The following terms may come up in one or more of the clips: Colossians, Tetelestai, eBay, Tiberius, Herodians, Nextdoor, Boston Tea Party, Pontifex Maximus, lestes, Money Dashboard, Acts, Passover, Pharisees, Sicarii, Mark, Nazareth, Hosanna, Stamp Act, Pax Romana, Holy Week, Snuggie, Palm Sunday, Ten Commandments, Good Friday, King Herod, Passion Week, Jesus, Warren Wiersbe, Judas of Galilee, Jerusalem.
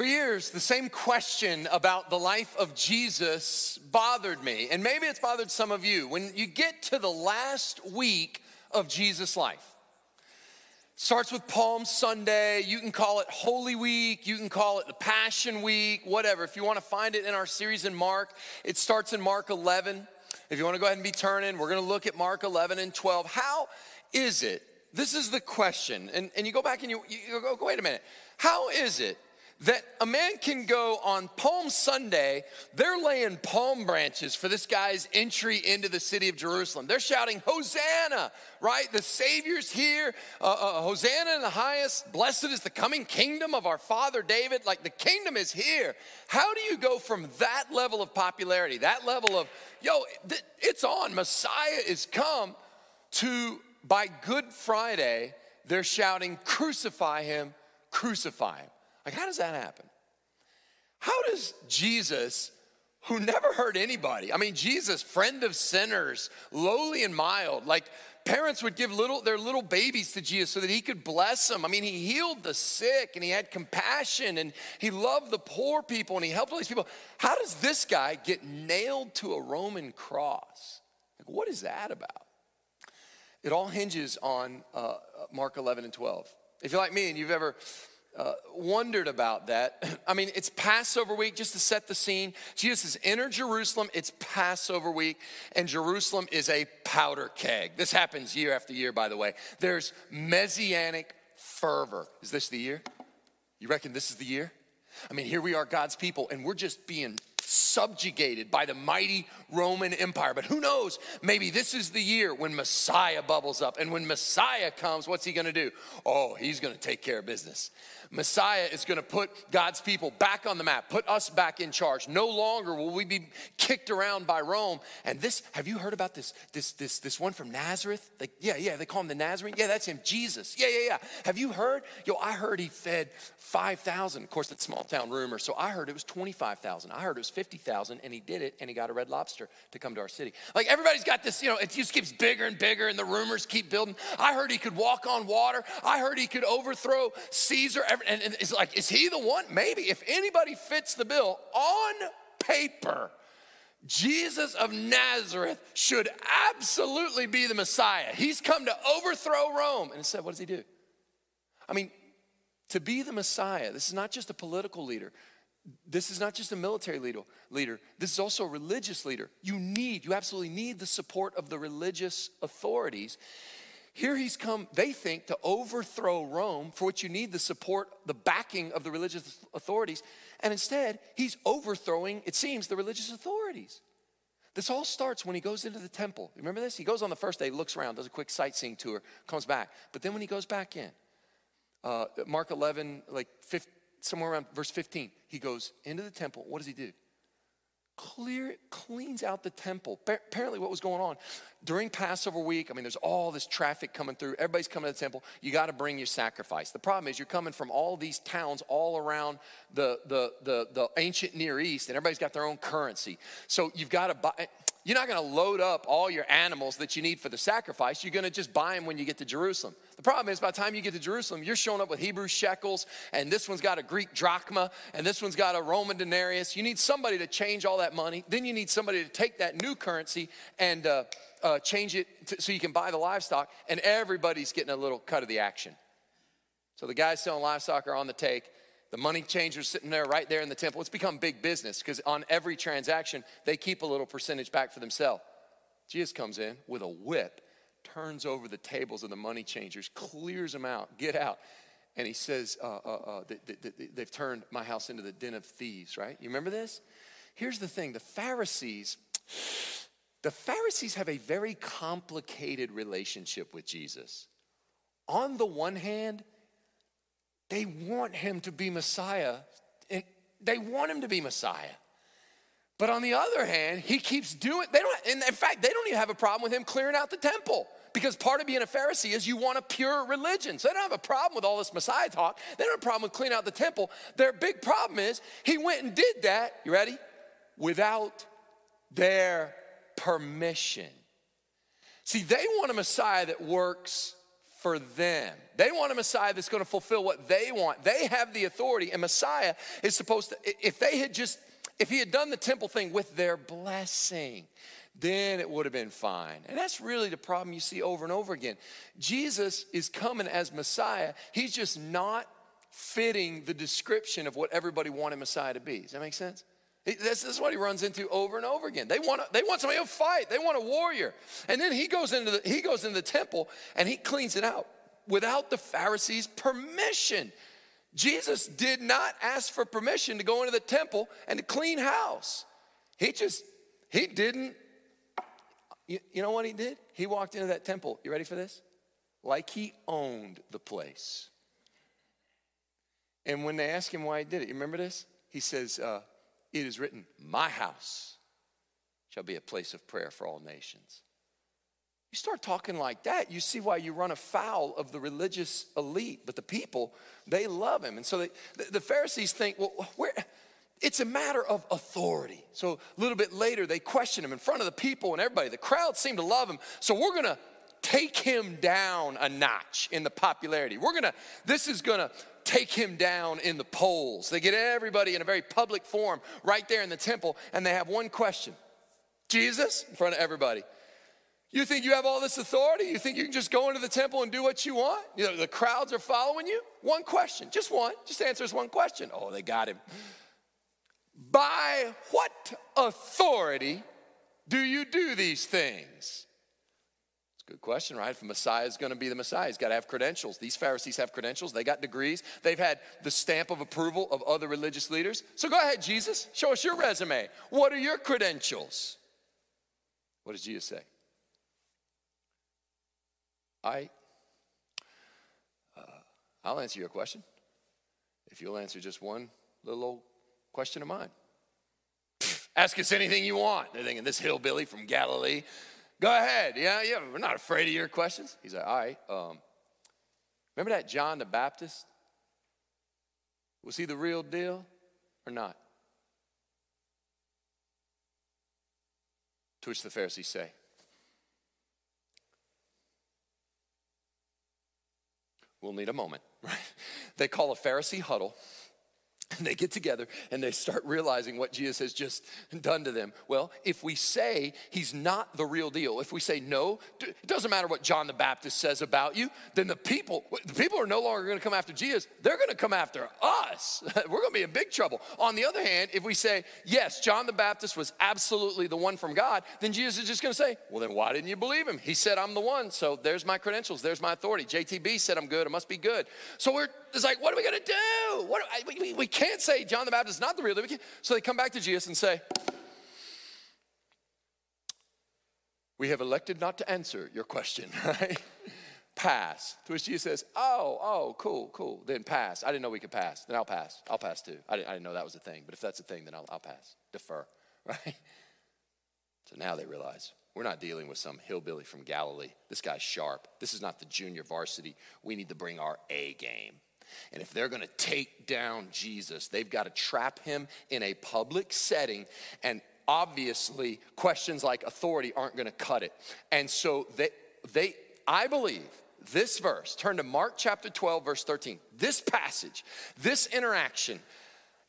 For years, the same question about the life of Jesus bothered me, and maybe it's bothered some of you. When you get to the last week of Jesus' life, starts with Palm Sunday, you can call it Holy Week, you can call it the Passion Week, whatever. If you want to find it in our series in Mark, it starts in Mark 11. If you want to go ahead and be turning, we're going to look at Mark 11 and 12. How is it? This is the question, and you go back and you go, wait a minute, how is it that a man can go on Palm Sunday, they're laying palm branches for this guy's entry into the city of Jerusalem. They're shouting, Hosanna, right? The Savior's here. Hosanna in the highest. Blessed is the coming kingdom of our father David. Like, the kingdom is here. How do you go from that level of popularity, that level of, yo, it's on, Messiah is come, to by Good Friday, they're shouting, crucify him, crucify him. Like, how does that happen? How does Jesus, who never hurt anybody, I mean, Jesus, friend of sinners, lowly and mild, like, parents would give their little babies to Jesus so that he could bless them. I mean, he healed the sick, and he had compassion, and he loved the poor people, and he helped all these people. How does this guy get nailed to a Roman cross? Like, what is that about? It all hinges on Mark 11 and 12. If you're like me and you've ever wondered about that. I mean, it's Passover week, just to set the scene. Jesus has entered Jerusalem, it's Passover week, and Jerusalem is a powder keg. This happens year after year, by the way. There's messianic fervor. Is this the year? You reckon this is the year? I mean, here we are, God's people, and we're just being subjugated by the mighty Roman Empire. But who knows? Maybe this is the year when Messiah bubbles up. And when Messiah comes, what's he gonna do? Oh, he's gonna take care of business. Messiah is gonna put God's people back on the map, put us back in charge. No longer will we be kicked around by Rome. And this, have you heard about this one from Nazareth? Like, yeah, they call him the Nazarene. Yeah, that's him, Jesus. Yeah. Have you heard? Yo, I heard he fed 5,000. Of course, that's small town rumor. So I heard it was 25,000. I heard it was 50,000, and he did it, and he got a Red Lobster to come to our city. Like, everybody's got this, you know, it just keeps bigger and bigger, and the rumors keep building. I heard he could walk on water. I heard he could overthrow Caesar. And it's like, is he the one? Maybe. If anybody fits the bill, on paper, Jesus of Nazareth should absolutely be the Messiah. He's come to overthrow Rome. And instead, what does he do? I mean, to be the Messiah, this is not just a political leader. This is not just a military leader. This is also a religious leader. You absolutely need the support of the religious authorities. Here he's come, they think, to overthrow Rome, for which you need the support, the backing of the religious authorities. And instead, he's overthrowing, it seems, the religious authorities. This all starts when he goes into the temple. Remember this? He goes on the first day, looks around, does a quick sightseeing tour, comes back. But then when he goes back in, Mark 11, like 15, somewhere around verse 15, he goes into the temple. What does he do? Cleans out the temple. Apparently what was going on during Passover week, I mean, there's all this traffic coming through. Everybody's coming to the temple. You got to bring your sacrifice. The problem is you're coming from all these towns all around the ancient Near East, and everybody's got their own currency. So you've got to buy. You're not going to load up all your animals that you need for the sacrifice. You're going to just buy them when you get to Jerusalem. The problem is by the time you get to Jerusalem, you're showing up with Hebrew shekels, and this one's got a Greek drachma, and this one's got a Roman denarius. You need somebody to change all that money. Then you need somebody to take that new currency and change it so you can buy the livestock, and everybody's getting a little cut of the action. So the guys selling livestock are on the take. The money changers sitting there right there in the temple. It's become big business because on every transaction, they keep a little percentage back for themselves. Jesus comes in with a whip, turns over the tables of the money changers, clears them out, get out. And he says, they've turned my house into the den of thieves, right? You remember this? Here's the thing. The Pharisees have a very complicated relationship with Jesus. On the one hand, they want him to be Messiah. And they want him to be Messiah. But on the other hand, he keeps doing, in fact, they don't even have a problem with him clearing out the temple, because part of being a Pharisee is you want a pure religion. So they don't have a problem with all this Messiah talk. They don't have a problem with cleaning out the temple. Their big problem is he went and did that, you ready? Without their permission. See, they want a Messiah that works for them. They want a Messiah that's going to fulfill what they want. They have the authority, and Messiah is supposed to, if he had done the temple thing with their blessing, then it would have been fine. And that's really the problem you see over and over again. Jesus is coming as Messiah. He's just not fitting the description of what everybody wanted Messiah to be. Does that make sense? This is what he runs into over and over again. They want somebody to fight. They want a warrior. And then he goes into the temple and he cleans it out without the Pharisees' permission. Jesus did not ask for permission to go into the temple and to clean house. You know what he did? He walked into that temple. You ready for this? Like he owned the place. And when they asked him why he did it, you remember this? He says, it is written, my house shall be a place of prayer for all nations. You start talking like that, you see why you run afoul of the religious elite. But the people, they love him. And so the Pharisees think, well, it's a matter of authority. So a little bit later, they question him in front of the people and everybody. The crowd seemed to love him. So we're going to take him down a notch in the popularity. This is going to take him down in the polls. They get everybody in a very public forum right there in the temple, and they have one question. Jesus, in front of everybody, you think you have all this authority? You think you can just go into the temple and do what you want? You know, the crowds are following you? One question, just one. Just answer this one question. Oh, they got him. By what authority do you do these things? Good question, right? If the Messiah is going to be the Messiah, he's got to have credentials. These Pharisees have credentials. They got degrees. They've had the stamp of approval of other religious leaders. So go ahead, Jesus. Show us your resume. What are your credentials? What does Jesus say? I'll answer your question if you'll answer just one little old question of mine. Ask us anything you want. They're thinking, this hillbilly from Galilee. Go ahead, yeah, we're not afraid of your questions. He's like, all right, remember that John the Baptist? Was he the real deal or not? To which the Pharisees say, we'll need a moment, right? They call a Pharisee huddle. And they get together and they start realizing what Jesus has just done to them. Well, if we say he's not the real deal, if we say no, it doesn't matter what John the Baptist says about you, then the people are no longer going to come after Jesus. They're going to come after us. We're going to be in big trouble. On the other hand, if we say, yes, John the Baptist was absolutely the one from God, then Jesus is just going to say, well, then why didn't you believe him? He said, I'm the one, so there's my credentials. There's my authority. JTB said I'm good. I must be good. So it's like, what are we going to do? We can't say John the Baptist is not the real deal. So they come back to Jesus and say, we have elected not to answer your question, right? Pass. To which Jesus says, oh, cool. Then pass. I didn't know we could pass. Then I'll pass. I'll pass too. I didn't know that was a thing. But if that's a thing, then I'll pass. Defer, right? So now they realize we're not dealing with some hillbilly from Galilee. This guy's sharp. This is not the junior varsity. We need to bring our A game. And if they're going to take down Jesus, they've got to trap him in a public setting. And obviously, questions like authority aren't going to cut it. And so I believe this verse, turn to Mark chapter 12, verse 13. This passage, this interaction,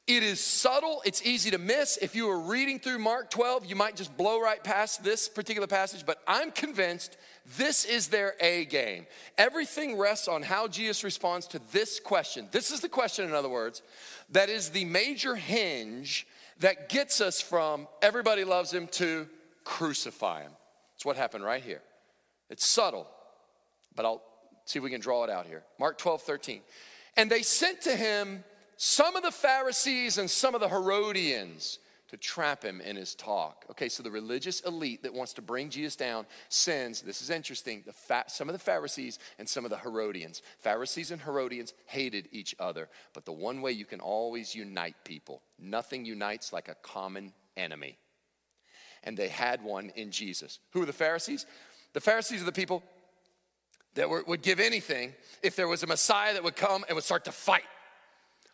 it is subtle. It's easy to miss. If you were reading through Mark 12, you might just blow right past this particular passage. But I'm convinced this is their A game. Everything rests on how Jesus responds to this question. This is the question, in other words, that is the major hinge that gets us from everybody loves him to crucify him. It's what happened right here. It's subtle, but I'll see if we can draw it out here. Mark 12, 13. And they sent to him some of the Pharisees and some of the Herodians to trap him in his talk. Okay, so the religious elite that wants to bring Jesus down sends, this is interesting, some of the Pharisees and some of the Herodians. Pharisees and Herodians hated each other, but the one way you can always unite people, nothing unites like a common enemy. And they had one in Jesus. Who are the Pharisees? The Pharisees are the people that would give anything if there was a Messiah that would come and would start to fight.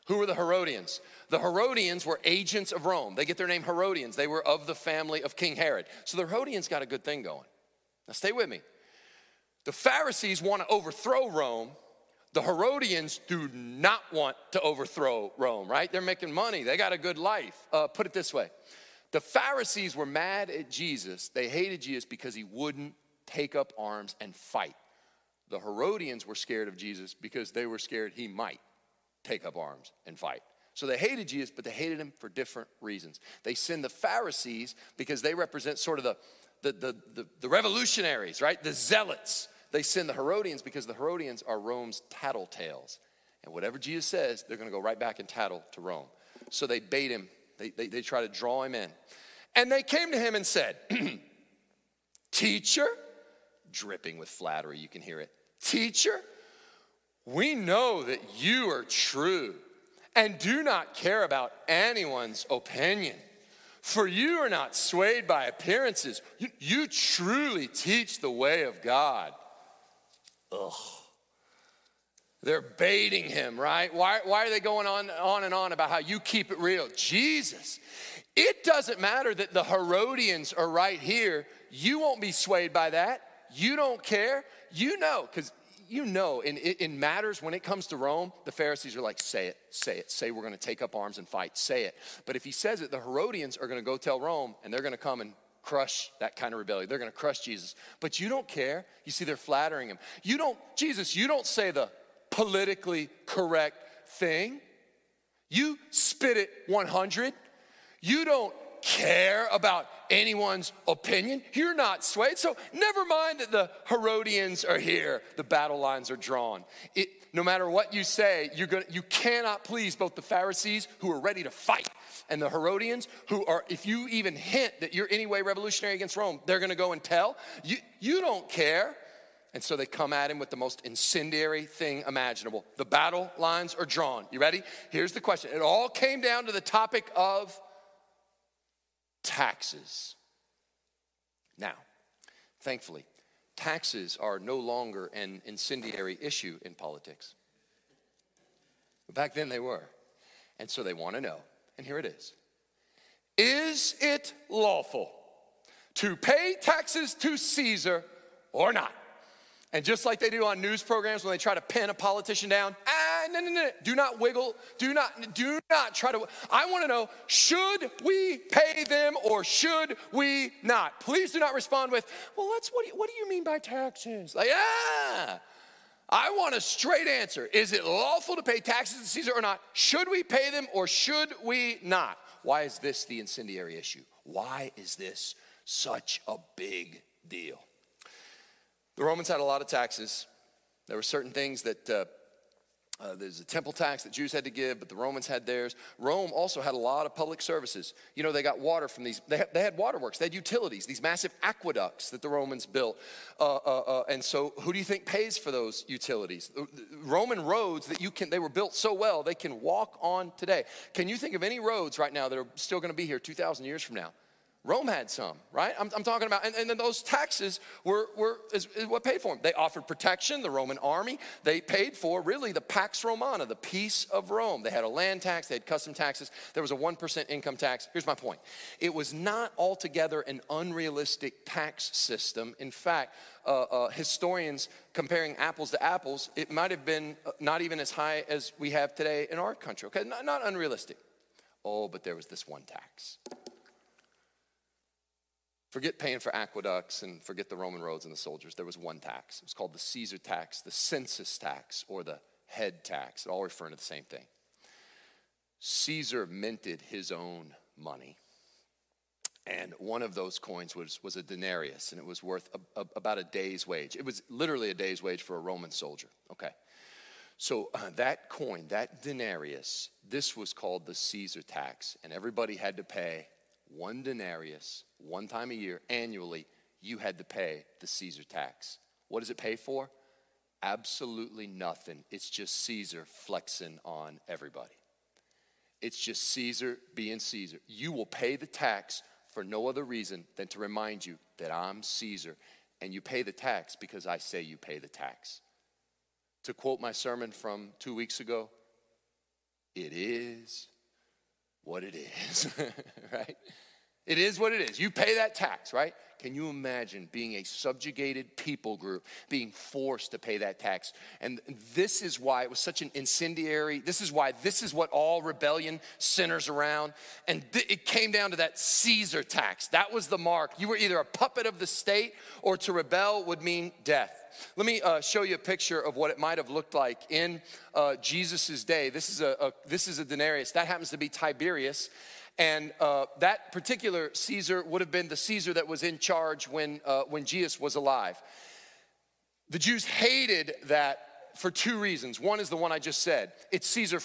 Who were the Herodians? The Herodians were agents of Rome. They get their name Herodians. They were of the family of King Herod. So the Herodians got a good thing going. Now stay with me. The Pharisees want to overthrow Rome. The Herodians do not want to overthrow Rome, right? They're making money. They got a good life. Put it this way. The Pharisees were mad at Jesus. They hated Jesus because he wouldn't take up arms and fight. The Herodians were scared of Jesus because they were scared he might take up arms and fight. So they hated Jesus, but they hated him for different reasons. They send the Pharisees because they represent sort of the revolutionaries, right? The zealots. They send the Herodians because the Herodians are Rome's tattletales. And whatever Jesus says, they're going to go right back and tattle to Rome. So they bait him. They try to draw him in. And they came to him and said, "Teacher," dripping with flattery, you can hear it. "Teacher, we know that you are true and do not care about anyone's opinion. For you are not swayed by appearances. You truly teach the way of God." Ugh. They're baiting him, right? Why are they going on and on about how you keep it real? Jesus, it doesn't matter that the Herodians are right here. You won't be swayed by that. You don't care. You know, because you know in matters when it comes to Rome, the Pharisees are like, say it. Say we're going to take up arms and fight. Say it. But if he says it, the Herodians are going to go tell Rome, and they're going to come and crush that kind of rebellion. They're going to crush Jesus. But you don't care. You see, they're flattering him. Jesus, you don't say the politically correct thing. You spit it 100. You don't care about anyone's opinion. You're not swayed. So never mind that the Herodians are here. The battle lines are drawn. No matter what you say, you cannot please both the Pharisees, who are ready to fight, and the Herodians, who are, if you even hint that you're any way revolutionary against Rome, they're going to go and tell. You don't care. And so they come at him with the most incendiary thing imaginable. The battle lines are drawn. You ready? Here's the question. It all came down to the topic of taxes. Now, thankfully, taxes are no longer an incendiary issue in politics. But back then they were. And so they want to know. And here it is. Is it lawful to pay taxes to Caesar or not? And just like they do on news programs when they try to pin a politician down, no. Do not wiggle. Do not try to. I want to know, should we pay them or should we not? Please do not respond with, well, that's what do you mean by taxes? Like, I want a straight answer. Is it lawful to pay taxes to Caesar or not? Should we pay them or should we not? Why is this the incendiary issue? Why is this such a big deal? The Romans had a lot of taxes. There were certain things that, there's a temple tax that Jews had to give, but the Romans had theirs. Rome also had a lot of public services. You know, they got water from these, they had waterworks, they had utilities, these massive aqueducts that the Romans built. And so who do you think pays for those utilities? Roman roads that they were built so well, they can walk on today. Can you think of any roads right now that are still gonna be here 2,000 years from now? Rome had some, right? I'm talking about, and then those taxes were what paid for them. They offered protection, the Roman army. They paid for, really, the Pax Romana, the peace of Rome. They had a land tax, they had custom taxes. There was a 1% income tax. Here's my point. It was not altogether an unrealistic tax system. In fact, historians comparing apples to apples, it might have been not even as high as we have today in our country, okay? Not unrealistic. Oh, but there was this one tax. Forget paying for aqueducts and forget the Roman roads and the soldiers. There was one tax. It was called the Caesar tax, the census tax, or the head tax. It all referring to the same thing. Caesar minted his own money. And one of those coins was a denarius, and it was worth about a day's wage. It was literally a day's wage for a Roman soldier. Okay. So that coin, that denarius, this was called the Caesar tax, and everybody had to pay one denarius, one time a year, annually. You had to pay the Caesar tax. What does it pay for? Absolutely nothing. It's just Caesar flexing on everybody. It's just Caesar being Caesar. You will pay the tax for no other reason than to remind you that I'm Caesar, and you pay the tax because I say you pay the tax. To quote my sermon from 2 weeks ago, it is what it is, right? It is what it is. You pay that tax, right? Can you imagine being a subjugated people group being forced to pay that tax? And this is why it was such an incendiary, this is why this is what all rebellion centers around. And it came down to that Caesar tax. That was the mark. You were either a puppet of the state or to rebel would mean death. Let me show you a picture of what it might have looked like in Jesus' day. This is a denarius. That happens to be Tiberius. And that particular Caesar would have been the Caesar that was in charge when Jesus was alive. The Jews hated that for two reasons. One is the one I just said. It's Caesar.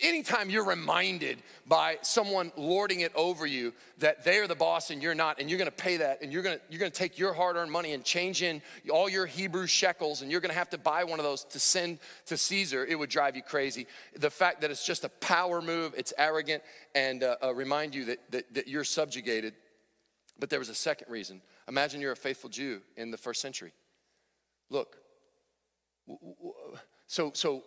Anytime you're reminded by someone lording it over you that they are the boss and you're not, and you're going to pay that, and you're going to take your hard-earned money and change in all your Hebrew shekels, and you're going to have to buy one of those to send to Caesar, it would drive you crazy. The fact that it's just a power move, it's arrogant, and remind you that you're subjugated. But there was a second reason. Imagine you're a faithful Jew in the first century. Look. So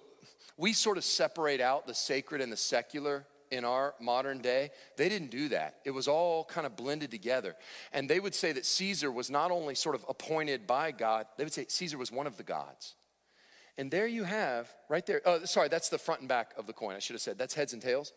we sort of separate out the sacred and the secular in our modern day. They didn't do that. It was all kind of blended together. And they would say that Caesar was not only sort of appointed by God, they would say Caesar was one of the gods. And there you have, right there, oh, sorry, that's the front and back of the coin. I should have said that's heads and tails.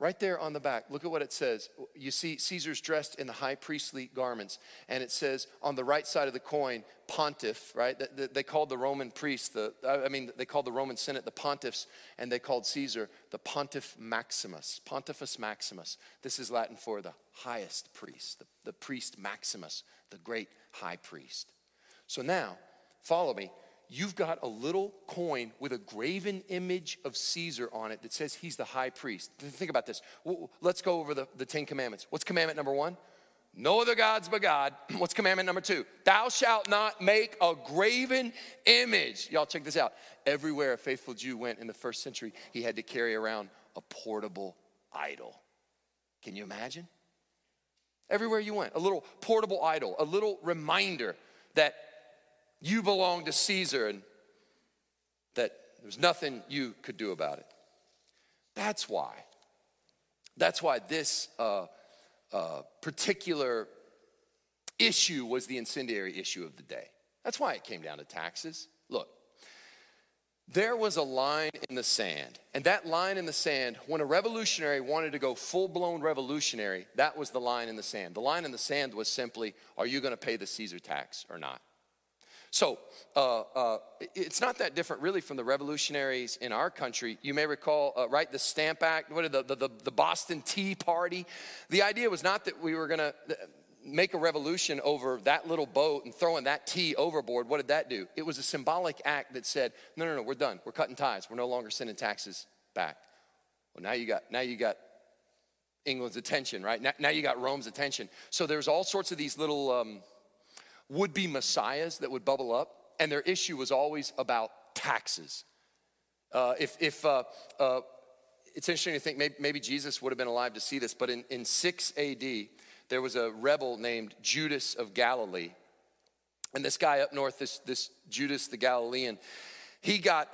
Right there on the back, look at what it says. You see Caesar's dressed in the high priestly garments, and it says on the right side of the coin, pontiff, right? They called the Roman priests, they called the Roman Senate the pontiffs, and they called Caesar the Pontifex Maximus, Pontifex Maximus. This is Latin for the highest priest, the priest Maximus, the great high priest. So now, follow me. You've got a little coin with a graven image of Caesar on it that says he's the high priest. Think about this. Let's go over the Ten Commandments. What's commandment number 1? No other gods but God. What's commandment number 2? Thou shalt not make a graven image. Y'all check this out. Everywhere a faithful Jew went in the first century, he had to carry around a portable idol. Can you imagine? Everywhere you went, a little portable idol, a little reminder that you belong to Caesar and that there's nothing you could do about it. That's why this particular issue was the incendiary issue of the day. That's why it came down to taxes. Look, there was a line in the sand, and that line in the sand, when a revolutionary wanted to go full-blown revolutionary, that was the line in the sand. The line in the sand was simply, are you going to pay the Caesar tax or not? So it's not that different really from the revolutionaries in our country. You may recall, right, the Stamp Act, the Boston Tea Party. The idea was not that we were gonna make a revolution over that little boat and throwing that tea overboard. What did that do? It was a symbolic act that said, no, we're done. We're cutting ties. We're no longer sending taxes back. Well, now you got England's attention, right? Now you got Rome's attention. So there's all sorts of these little would-be messiahs that would bubble up, and their issue was always about taxes. It's interesting to think maybe Jesus would have been alive to see this, but in 6 AD, there was a rebel named Judas of Galilee. And this guy up north, this Judas the Galilean, he got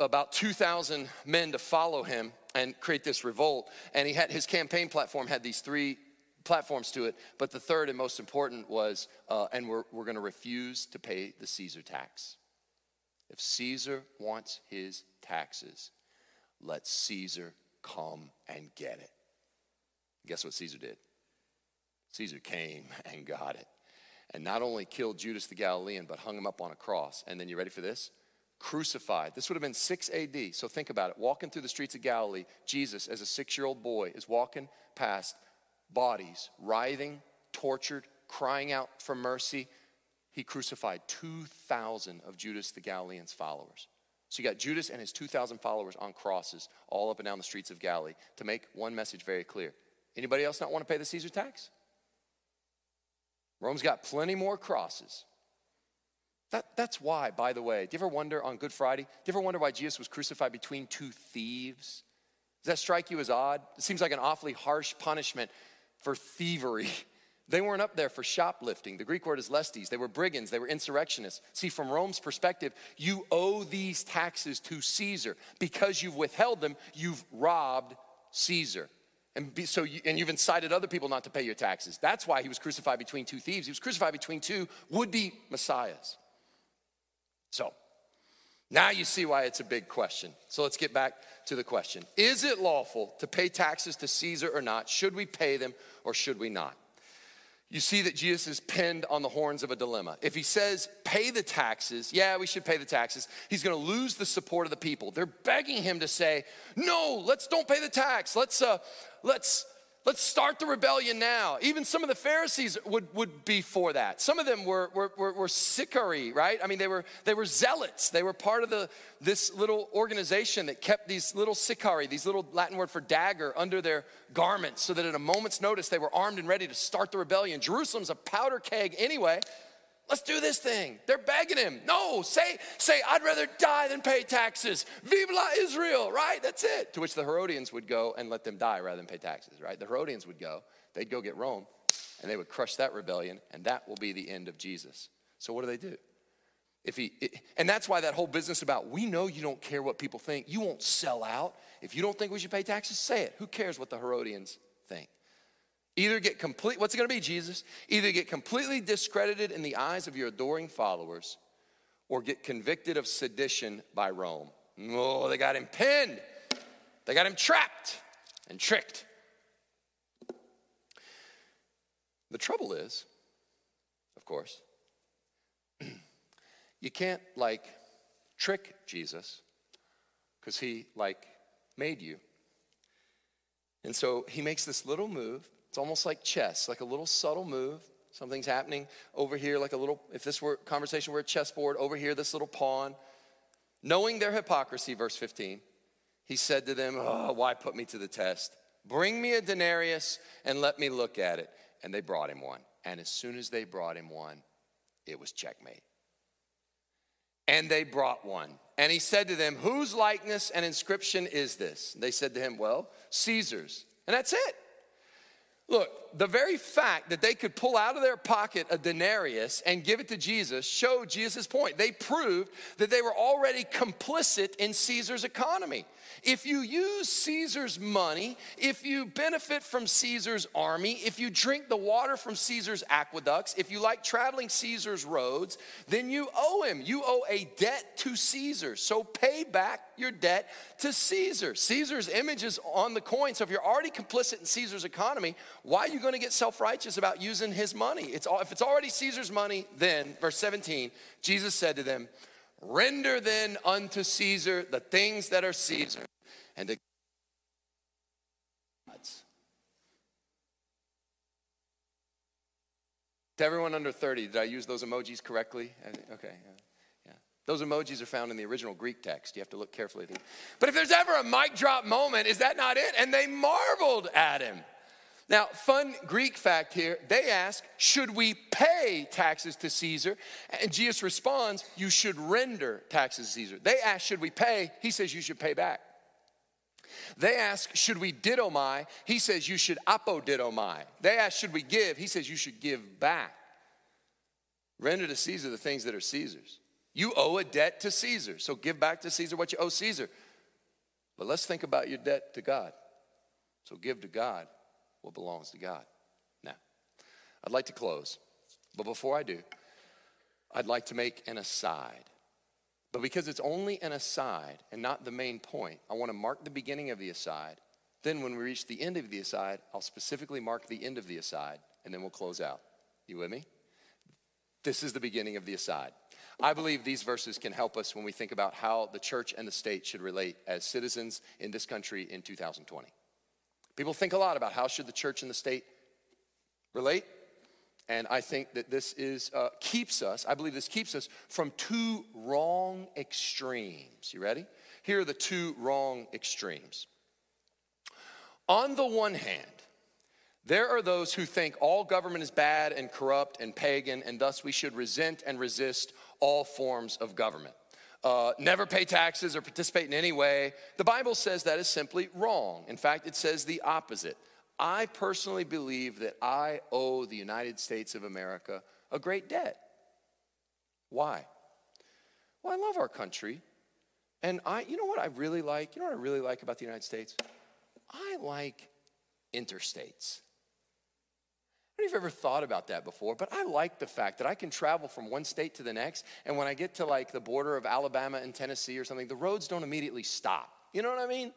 about 2,000 men to follow him and create this revolt. And he had his campaign platform had these three platforms to it, but the third and most important was, and we're going to refuse to pay the Caesar tax. If Caesar wants his taxes, let Caesar come and get it. Guess what Caesar did? Caesar came and got it, and not only killed Judas the Galilean, but hung him up on a cross. And then, you ready for this? Crucified. This would have been 6 AD, so think about it. Walking through the streets of Galilee, Jesus, as a 6-year-old boy, is walking past bodies, writhing, tortured, crying out for mercy. He crucified 2,000 of Judas the Galilean's followers. So you got Judas and his 2,000 followers on crosses all up and down the streets of Galilee to make one message very clear. Anybody else not want to pay the Caesar tax? Rome's got plenty more crosses. That's why, by the way, do you ever wonder on Good Friday, do you ever wonder why Jesus was crucified between two thieves? Does that strike you as odd? It seems like an awfully harsh punishment for thievery. They weren't up there for shoplifting. The Greek word is lestes. They were brigands. They were insurrectionists. See, from Rome's perspective, you owe these taxes to Caesar. Because you've withheld them, you've robbed Caesar. And you've incited other people not to pay your taxes. That's why he was crucified between two thieves. He was crucified between two would-be messiahs. So now you see why it's a big question. So let's get back to the question. Is it lawful to pay taxes to Caesar or not? Should we pay them or should we not? You see that Jesus is pinned on the horns of a dilemma. If he says, pay the taxes, yeah, we should pay the taxes, he's gonna lose the support of the people. They're begging him to say, no, let's don't pay the tax. Let's start the rebellion now. Even some of the Pharisees would be for that. Some of them were Sicarii, right? I mean, they were zealots. They were part of this little organization that kept these little Sicarii, these little Latin word for dagger, under their garments so that at a moment's notice they were armed and ready to start the rebellion. Jerusalem's a powder keg anyway. Let's do this thing. They're begging him. No, say I'd rather die than pay taxes. Vive la Israel, right? That's it. To which the Herodians would go and let them die rather than pay taxes, right? The Herodians would go. They'd go get Rome, and they would crush that rebellion, and that will be the end of Jesus. So what do? And that's why that whole business about, we know you don't care what people think. You won't sell out. If you don't think we should pay taxes, say it. Who cares what the Herodians think? Either get complete, what's it gonna be, Jesus? Either get completely discredited in the eyes of your adoring followers or get convicted of sedition by Rome. Oh, they got him pinned. They got him trapped and tricked. The trouble is, of course, you can't trick Jesus because he made you. And so he makes this little move. It's almost like chess, like a little subtle move. Something's happening over here, if this were conversation were a chessboard, over here, this little pawn. Knowing their hypocrisy, verse 15, he said to them, oh, why put me to the test? Bring me a denarius and let me look at it. And they brought him one. And as soon as they brought him one, it was checkmate. And they brought one. And he said to them, whose likeness and inscription is this? And they said to him, well, Caesar's. And that's it. Look, the very fact that they could pull out of their pocket a denarius and give it to Jesus showed Jesus' point. They proved that they were already complicit in Caesar's economy. If you use Caesar's money, if you benefit from Caesar's army, if you drink the water from Caesar's aqueducts, if you like traveling Caesar's roads, then you owe him. You owe a debt to Caesar. So pay back your debt to Caesar. Caesar's image is on the coin. So if you're already complicit in Caesar's economy, why are you going to get self-righteous about using his money? If it's already Caesar's money, then, verse 17, Jesus said to them, render then unto Caesar the things that are Caesar, and to God's. To everyone under 30, did I use those emojis correctly? Okay, yeah. Those emojis are found in the original Greek text. You have to look carefully at them. But if there's ever a mic drop moment, is that not it? And they marveled at him. Now, fun Greek fact here, they ask, should we pay taxes to Caesar? And Jesus responds, you should render taxes to Caesar. They ask, should we pay? He says, you should pay back. They ask, should we didomai? He says, you should apodidomai. They ask, should we give? He says, you should give back. Render to Caesar the things that are Caesar's. You owe a debt to Caesar, so give back to Caesar what you owe Caesar. But let's think about your debt to God. So give to God what belongs to God. Now, I'd like to close, but before I do, I'd like to make an aside. But because it's only an aside and not the main point, I want to mark the beginning of the aside. Then when we reach the end of the aside, I'll specifically mark the end of the aside, and then we'll close out. You with me? This is the beginning of the aside. I believe these verses can help us when we think about how the church and the state should relate as citizens in this country in 2020. People think a lot about how should the church and the state relate, and I think that this is keeps us from two wrong extremes. You ready? Here are the two wrong extremes. On the one hand, there are those who think all government is bad and corrupt and pagan, and thus we should resent and resist all forms of government. Never pay taxes or participate in any way. The Bible says that is simply wrong. In fact, it says the opposite. I personally believe that I owe the United States of America a great debt. Why? Well, I love our country. And you know what I really like? You know what I really like about the United States? I like interstates. I don't know if you've ever thought about that before, but I like the fact that I can travel from one state to the next, and when I get to like the border of Alabama and Tennessee or something, the roads don't immediately stop. You know what I mean?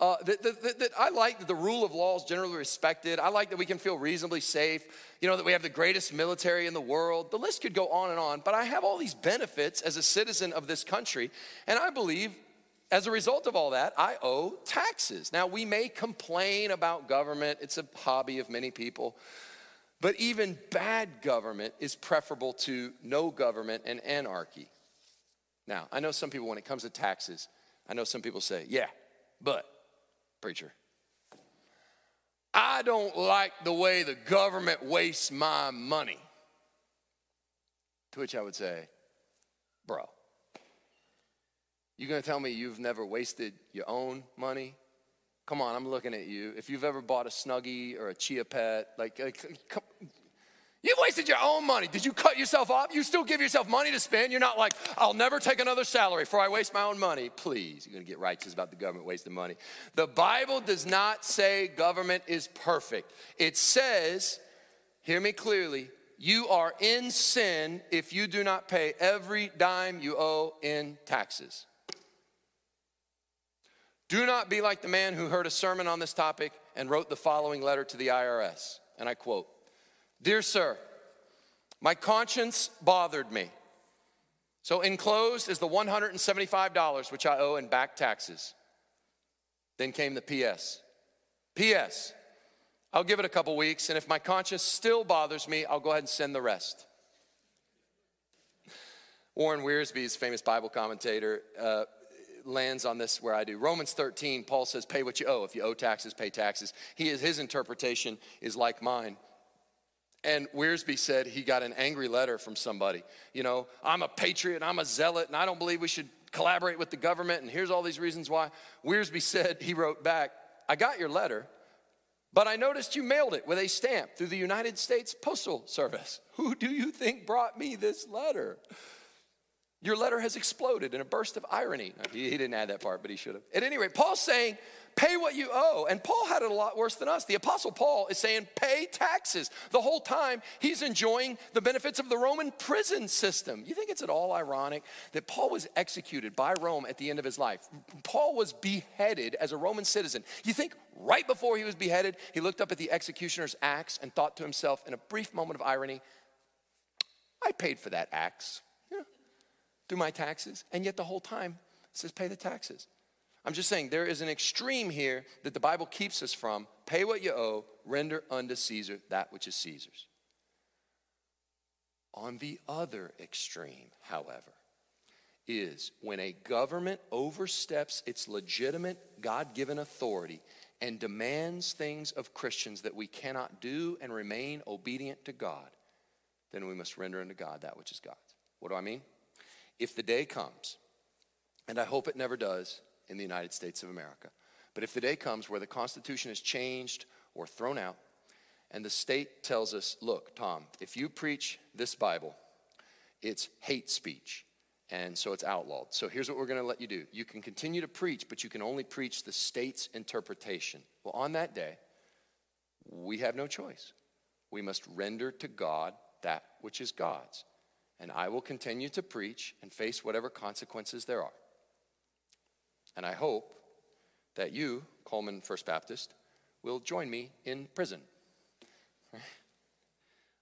I like that the rule of law is generally respected. I like that we can feel reasonably safe, you know, that we have the greatest military in the world. The list could go on and on, but I have all these benefits as a citizen of this country, and I believe as a result of all that, I owe taxes. Now, we may complain about government. It's a hobby of many people. But even bad government is preferable to no government and anarchy. Now, I know some people, when it comes to taxes, I know some people say, yeah, but, preacher, I don't like the way the government wastes my money. To which I would say, bro, you gonna tell me you've never wasted your own money? Come on, I'm looking at you. If you've ever bought a Snuggie or a Chia Pet, you wasted your own money. Did you cut yourself off? You still give yourself money to spend. You're not like, I'll never take another salary for I waste my own money. Please, you're gonna get righteous about the government wasting money. The Bible does not say government is perfect. It says, hear me clearly, you are in sin if you do not pay every dime you owe in taxes. Do not be like the man who heard a sermon on this topic and wrote the following letter to the IRS. And I quote, "Dear sir, my conscience bothered me. So enclosed is the $175 which I owe in back taxes." Then came the P.S. P.S. I'll give it a couple weeks, and if my conscience still bothers me, I'll go ahead and send the rest. Warren Wiersbe, his famous Bible commentator, lands on this where I do. Romans 13, Paul says, pay what you owe. If you owe taxes, pay taxes. His interpretation is like mine. And Wiersbe said he got an angry letter from somebody. You know, I'm a patriot, I'm a zealot, and I don't believe we should collaborate with the government, and here's all these reasons why. Wiersbe said, he wrote back, I got your letter, but I noticed you mailed it with a stamp through the United States Postal Service. Who do you think brought me this letter? Your letter has exploded in a burst of irony. He didn't add that part, but he should have. At any rate, Paul's saying, pay what you owe. And Paul had it a lot worse than us. The Apostle Paul is saying, pay taxes. The whole time, he's enjoying the benefits of the Roman prison system. You think it's at all ironic that Paul was executed by Rome at the end of his life? Paul was beheaded as a Roman citizen. You think right before he was beheaded, he looked up at the executioner's axe and thought to himself in a brief moment of irony, I paid for that axe. Through my taxes, and yet the whole time it says pay the taxes. I'm just saying there is an extreme here that the Bible keeps us from. Pay what you owe, render unto Caesar that which is Caesar's. On the other extreme, however, is when a government oversteps its legitimate God-given authority and demands things of Christians that we cannot do and remain obedient to God, then we must render unto God that which is God's. What do I mean? If the day comes, and I hope it never does in the United States of America, but if the day comes where the Constitution is changed or thrown out, and the state tells us, look, Tom, if you preach this Bible, it's hate speech, and so it's outlawed. So here's what we're gonna let you do. You can continue to preach, but you can only preach the state's interpretation. Well, on that day, we have no choice. We must render to God that which is God's. And I will continue to preach and face whatever consequences there are. And I hope that you, Coleman First Baptist, will join me in prison.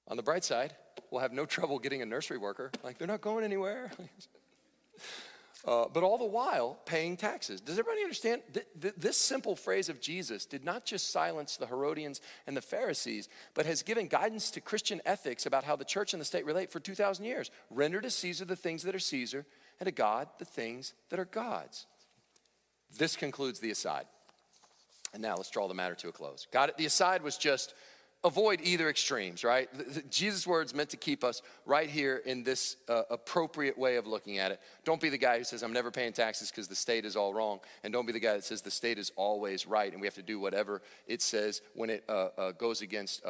On the bright side, we'll have no trouble getting a nursery worker. Like, they're not going anywhere. But all the while, paying taxes. Does everybody understand? This simple phrase of Jesus did not just silence the Herodians and the Pharisees, but has given guidance to Christian ethics about how the church and the state relate for 2,000 years. Render to Caesar the things that are Caesar, and to God the things that are God's. This concludes the aside. And now let's draw the matter to a close. Got it? The aside was just avoid either extremes, right? Jesus' words meant to keep us right here in this appropriate way of looking at it. Don't be the guy who says, I'm never paying taxes because the state is all wrong. And don't be the guy that says the state is always right and we have to do whatever it says when it goes against,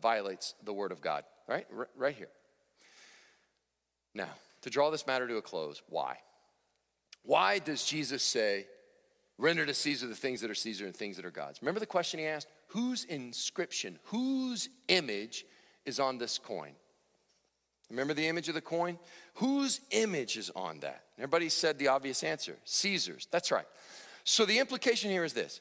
violates the word of God, right? Right here. Now, to draw this matter to a close, why? Why does Jesus say, Render to Caesar the things that are Caesar and things that are God's. Remember the question he asked? Whose inscription, whose image is on this coin? Remember the image of the coin? Whose image is on that? Everybody said the obvious answer, Caesar's. That's right. So the implication here is this.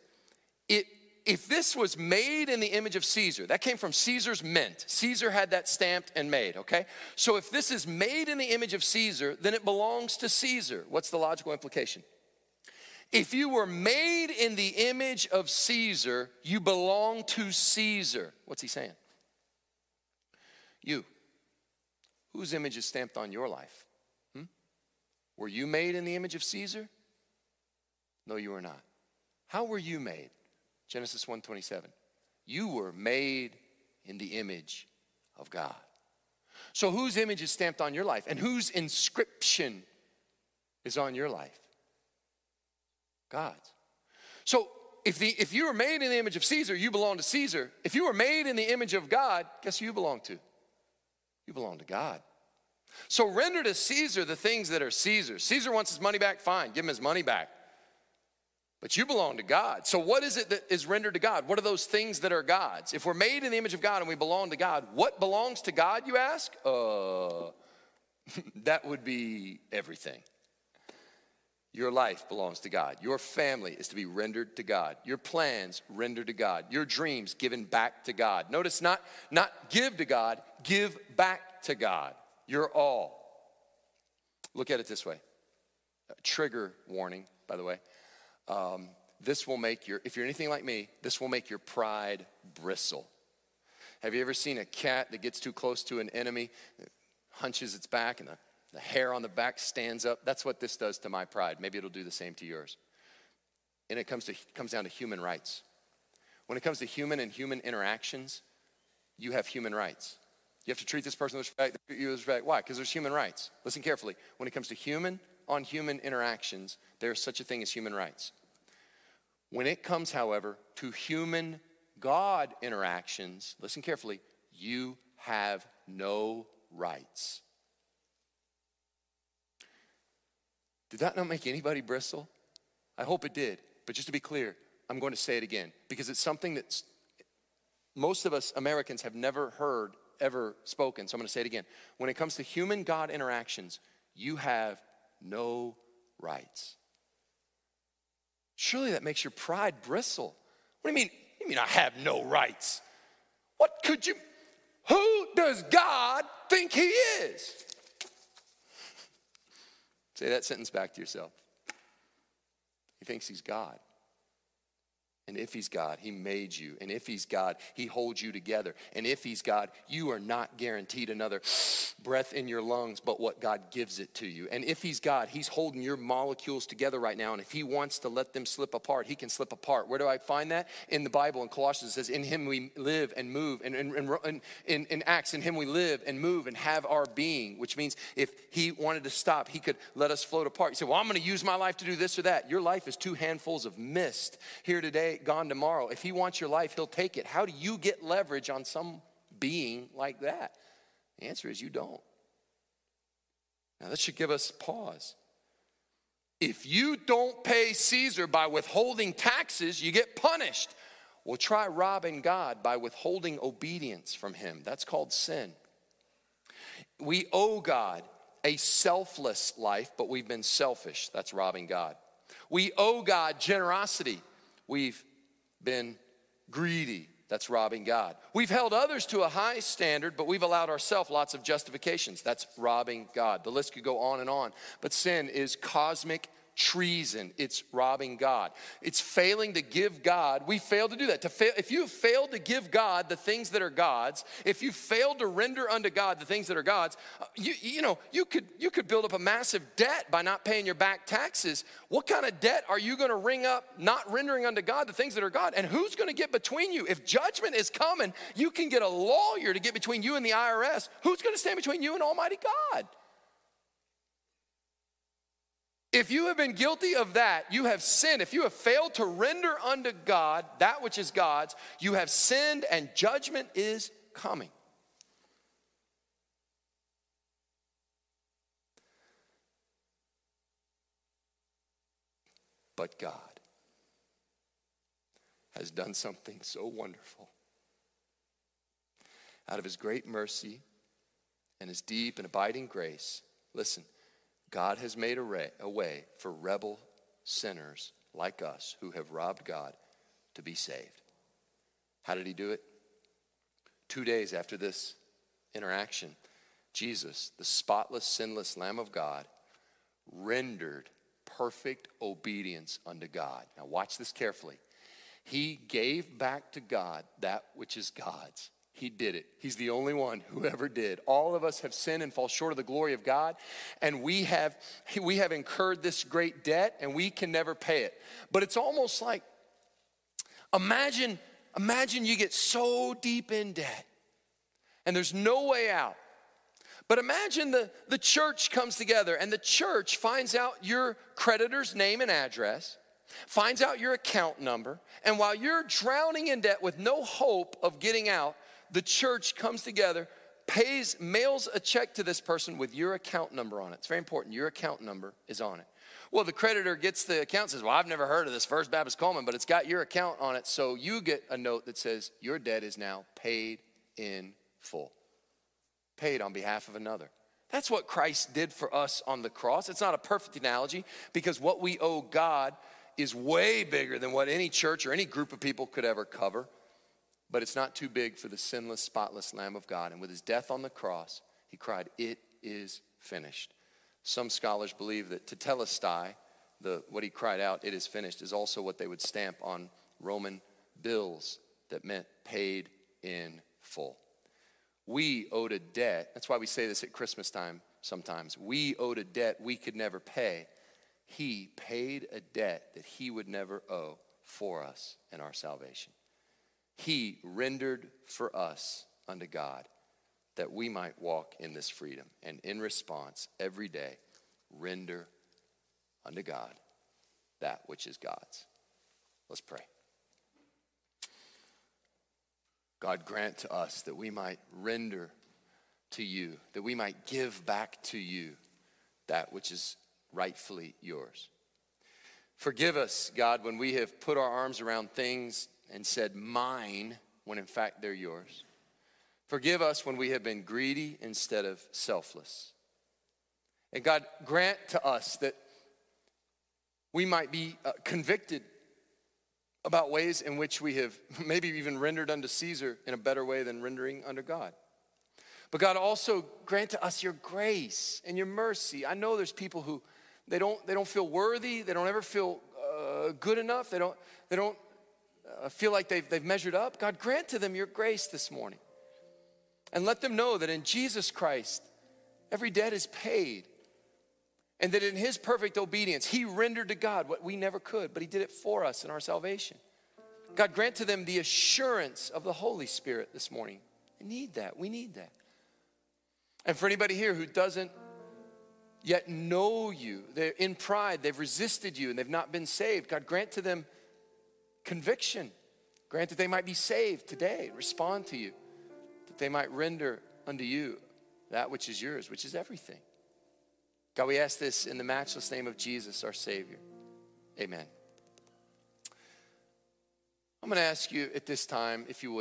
If this was made in the image of Caesar, that came from Caesar's mint. Caesar had that stamped and made, okay? So if this is made in the image of Caesar, then it belongs to Caesar. What's the logical implication? If you were made in the image of Caesar, you belong to Caesar. What's he saying? You. Whose image is stamped on your life? Were you made in the image of Caesar? No, you were not. How were you made? Genesis 1:27. You were made in the image of God. So whose image is stamped on your life? And whose inscription is on your life? God's. So if you were made in the image of Caesar, you belong to Caesar. If you were made in the image of God, guess who you belong to? You belong to God. So render to Caesar the things that are Caesar's. Caesar wants his money back, fine, give him his money back. But you belong to God. So what is it that is rendered to God? What are those things that are God's? If we're made in the image of God and we belong to God, what belongs to God, you ask? That would be everything. Your life belongs to God. Your family is to be rendered to God. Your plans rendered to God. Your dreams given back to God. Notice not give to God, give back to God. Your all. Look at it this way. Trigger warning, by the way. This will make if you're anything like me, this will make your pride bristle. Have you ever seen a cat that gets too close to an enemy, it hunches its back, and the hair on the back stands up? That's what this does to my pride. Maybe it'll do the same to yours. And it comes down to human rights. When it comes to human and human interactions, you have human rights. You have to treat this person with respect, they treat you with respect. Why? Because there's human rights. Listen carefully. When it comes to human on human interactions, there is such a thing as human rights. When it comes, however, to human God interactions, listen carefully, you have no rights. Did that not make anybody bristle? I hope it did, but just to be clear, I'm going to say it again because it's something that most of us Americans have never heard, ever spoken, so I'm going to say it again. When it comes to human God interactions, you have no rights. Surely that makes your pride bristle. What do you mean? You mean I have no rights? Who does God think he is? Say that sentence back to yourself. He thinks he's God. And if he's God, he made you. And if he's God, he holds you together. And if he's God, you are not guaranteed another breath in your lungs but what God gives it to you. And if he's God, he's holding your molecules together right now. And if he wants to let them slip apart, he can slip apart. Where do I find that? In the Bible, in Colossians, it says, in him we live and move. And in Acts, in him we live and move and have our being, which means if he wanted to stop, he could let us float apart. You say, well, I'm going to use my life to do this or that. Your life is two handfuls of mist here today, gone tomorrow. If he wants your life, he'll take it. How do you get leverage on some being like that? The answer is you don't. Now that should give us pause. If you don't pay Caesar by withholding taxes, you get punished. Well, try robbing God by withholding obedience from him. That's called sin. We owe God a selfless life, but we've been selfish. That's robbing God. We owe God generosity. We've been greedy. That's robbing God. We've held others to a high standard, but we've allowed ourselves lots of justifications. That's robbing God. The list could go on and on. But sin is cosmic treason. It's robbing God. It's failing to give God. We fail to do that. If you fail to give God the things that are God's, if you fail to render unto God the things that are God's, you could build up a massive debt by not paying your back taxes. What kind of debt are you going to ring up not rendering unto God the things that are God? And who's going to get between you? If judgment is coming, you can get a lawyer to get between you and the IRS. Who's going to stand between you and Almighty God? If you have been guilty of that, you have sinned. If you have failed to render unto God that which is God's, you have sinned and judgment is coming. But God. has done something so wonderful. Out of his great mercy and his deep and abiding grace, listen, God has made a way for rebel sinners like us who have robbed God to be saved. How did he do it? 2 days after this interaction, Jesus, the spotless, sinless Lamb of God, rendered perfect obedience unto God. Now watch this carefully. He gave back to God that which is God's. He did it. He's the only one who ever did. All of us have sinned and fall short of the glory of God, and we have incurred this great debt, and we can never pay it. But it's almost like, imagine you get so deep in debt, and there's no way out. But imagine the church comes together, and the church finds out your creditor's name and address, finds out your account number, and while you're drowning in debt with no hope of getting out, the church comes together, mails a check to this person with your account number on it. It's very important. Your account number is on it. Well, the creditor gets the account and says, well, I've never heard of this First Baptist Coleman, but it's got your account on it, so you get a note that says your debt is now paid in full. Paid on behalf of another. That's what Christ did for us on the cross. It's not a perfect analogy because what we owe God is way bigger than what any church or any group of people could ever cover. But it's not too big for the sinless, spotless Lamb of God. And with his death on the cross, he cried, it is finished. Some scholars believe that Tetelestai, what he cried out, it is finished, is also what they would stamp on Roman bills that meant paid in full. We owed a debt. That's why we say this at Christmas time sometimes. We owed a debt we could never pay. He paid a debt that he would never owe for us in our salvation. He rendered for us unto God that we might walk in this freedom. And in response, every day, render unto God that which is God's. Let's pray. God, grant to us that we might render to you, that we might give back to you that which is rightfully yours. Forgive us, God, when we have put our arms around things and said mine, when in fact they're yours. Forgive us when we have been greedy instead of selfless. And God, grant to us that we might be convicted about ways in which we have maybe even rendered unto Caesar in a better way than rendering unto God. But God, also grant to us your grace and your mercy. I know there's people who, they don't feel worthy. They don't ever feel good enough. They don't feel like they've measured up. God, grant to them your grace this morning. And let them know that in Jesus Christ, every debt is paid. And that in his perfect obedience, he rendered to God what we never could, but he did it for us in our salvation. God, grant to them the assurance of the Holy Spirit this morning. They need that. We need that. And for anybody here who doesn't yet know you, they're in pride, they've resisted you, and they've not been saved, God, grant to them conviction. Grant that they might be saved today, respond to you, that they might render unto you that which is yours, which is everything. God, we ask this in the matchless name of Jesus, our Savior. Amen. I'm going to ask you at this time, if you would,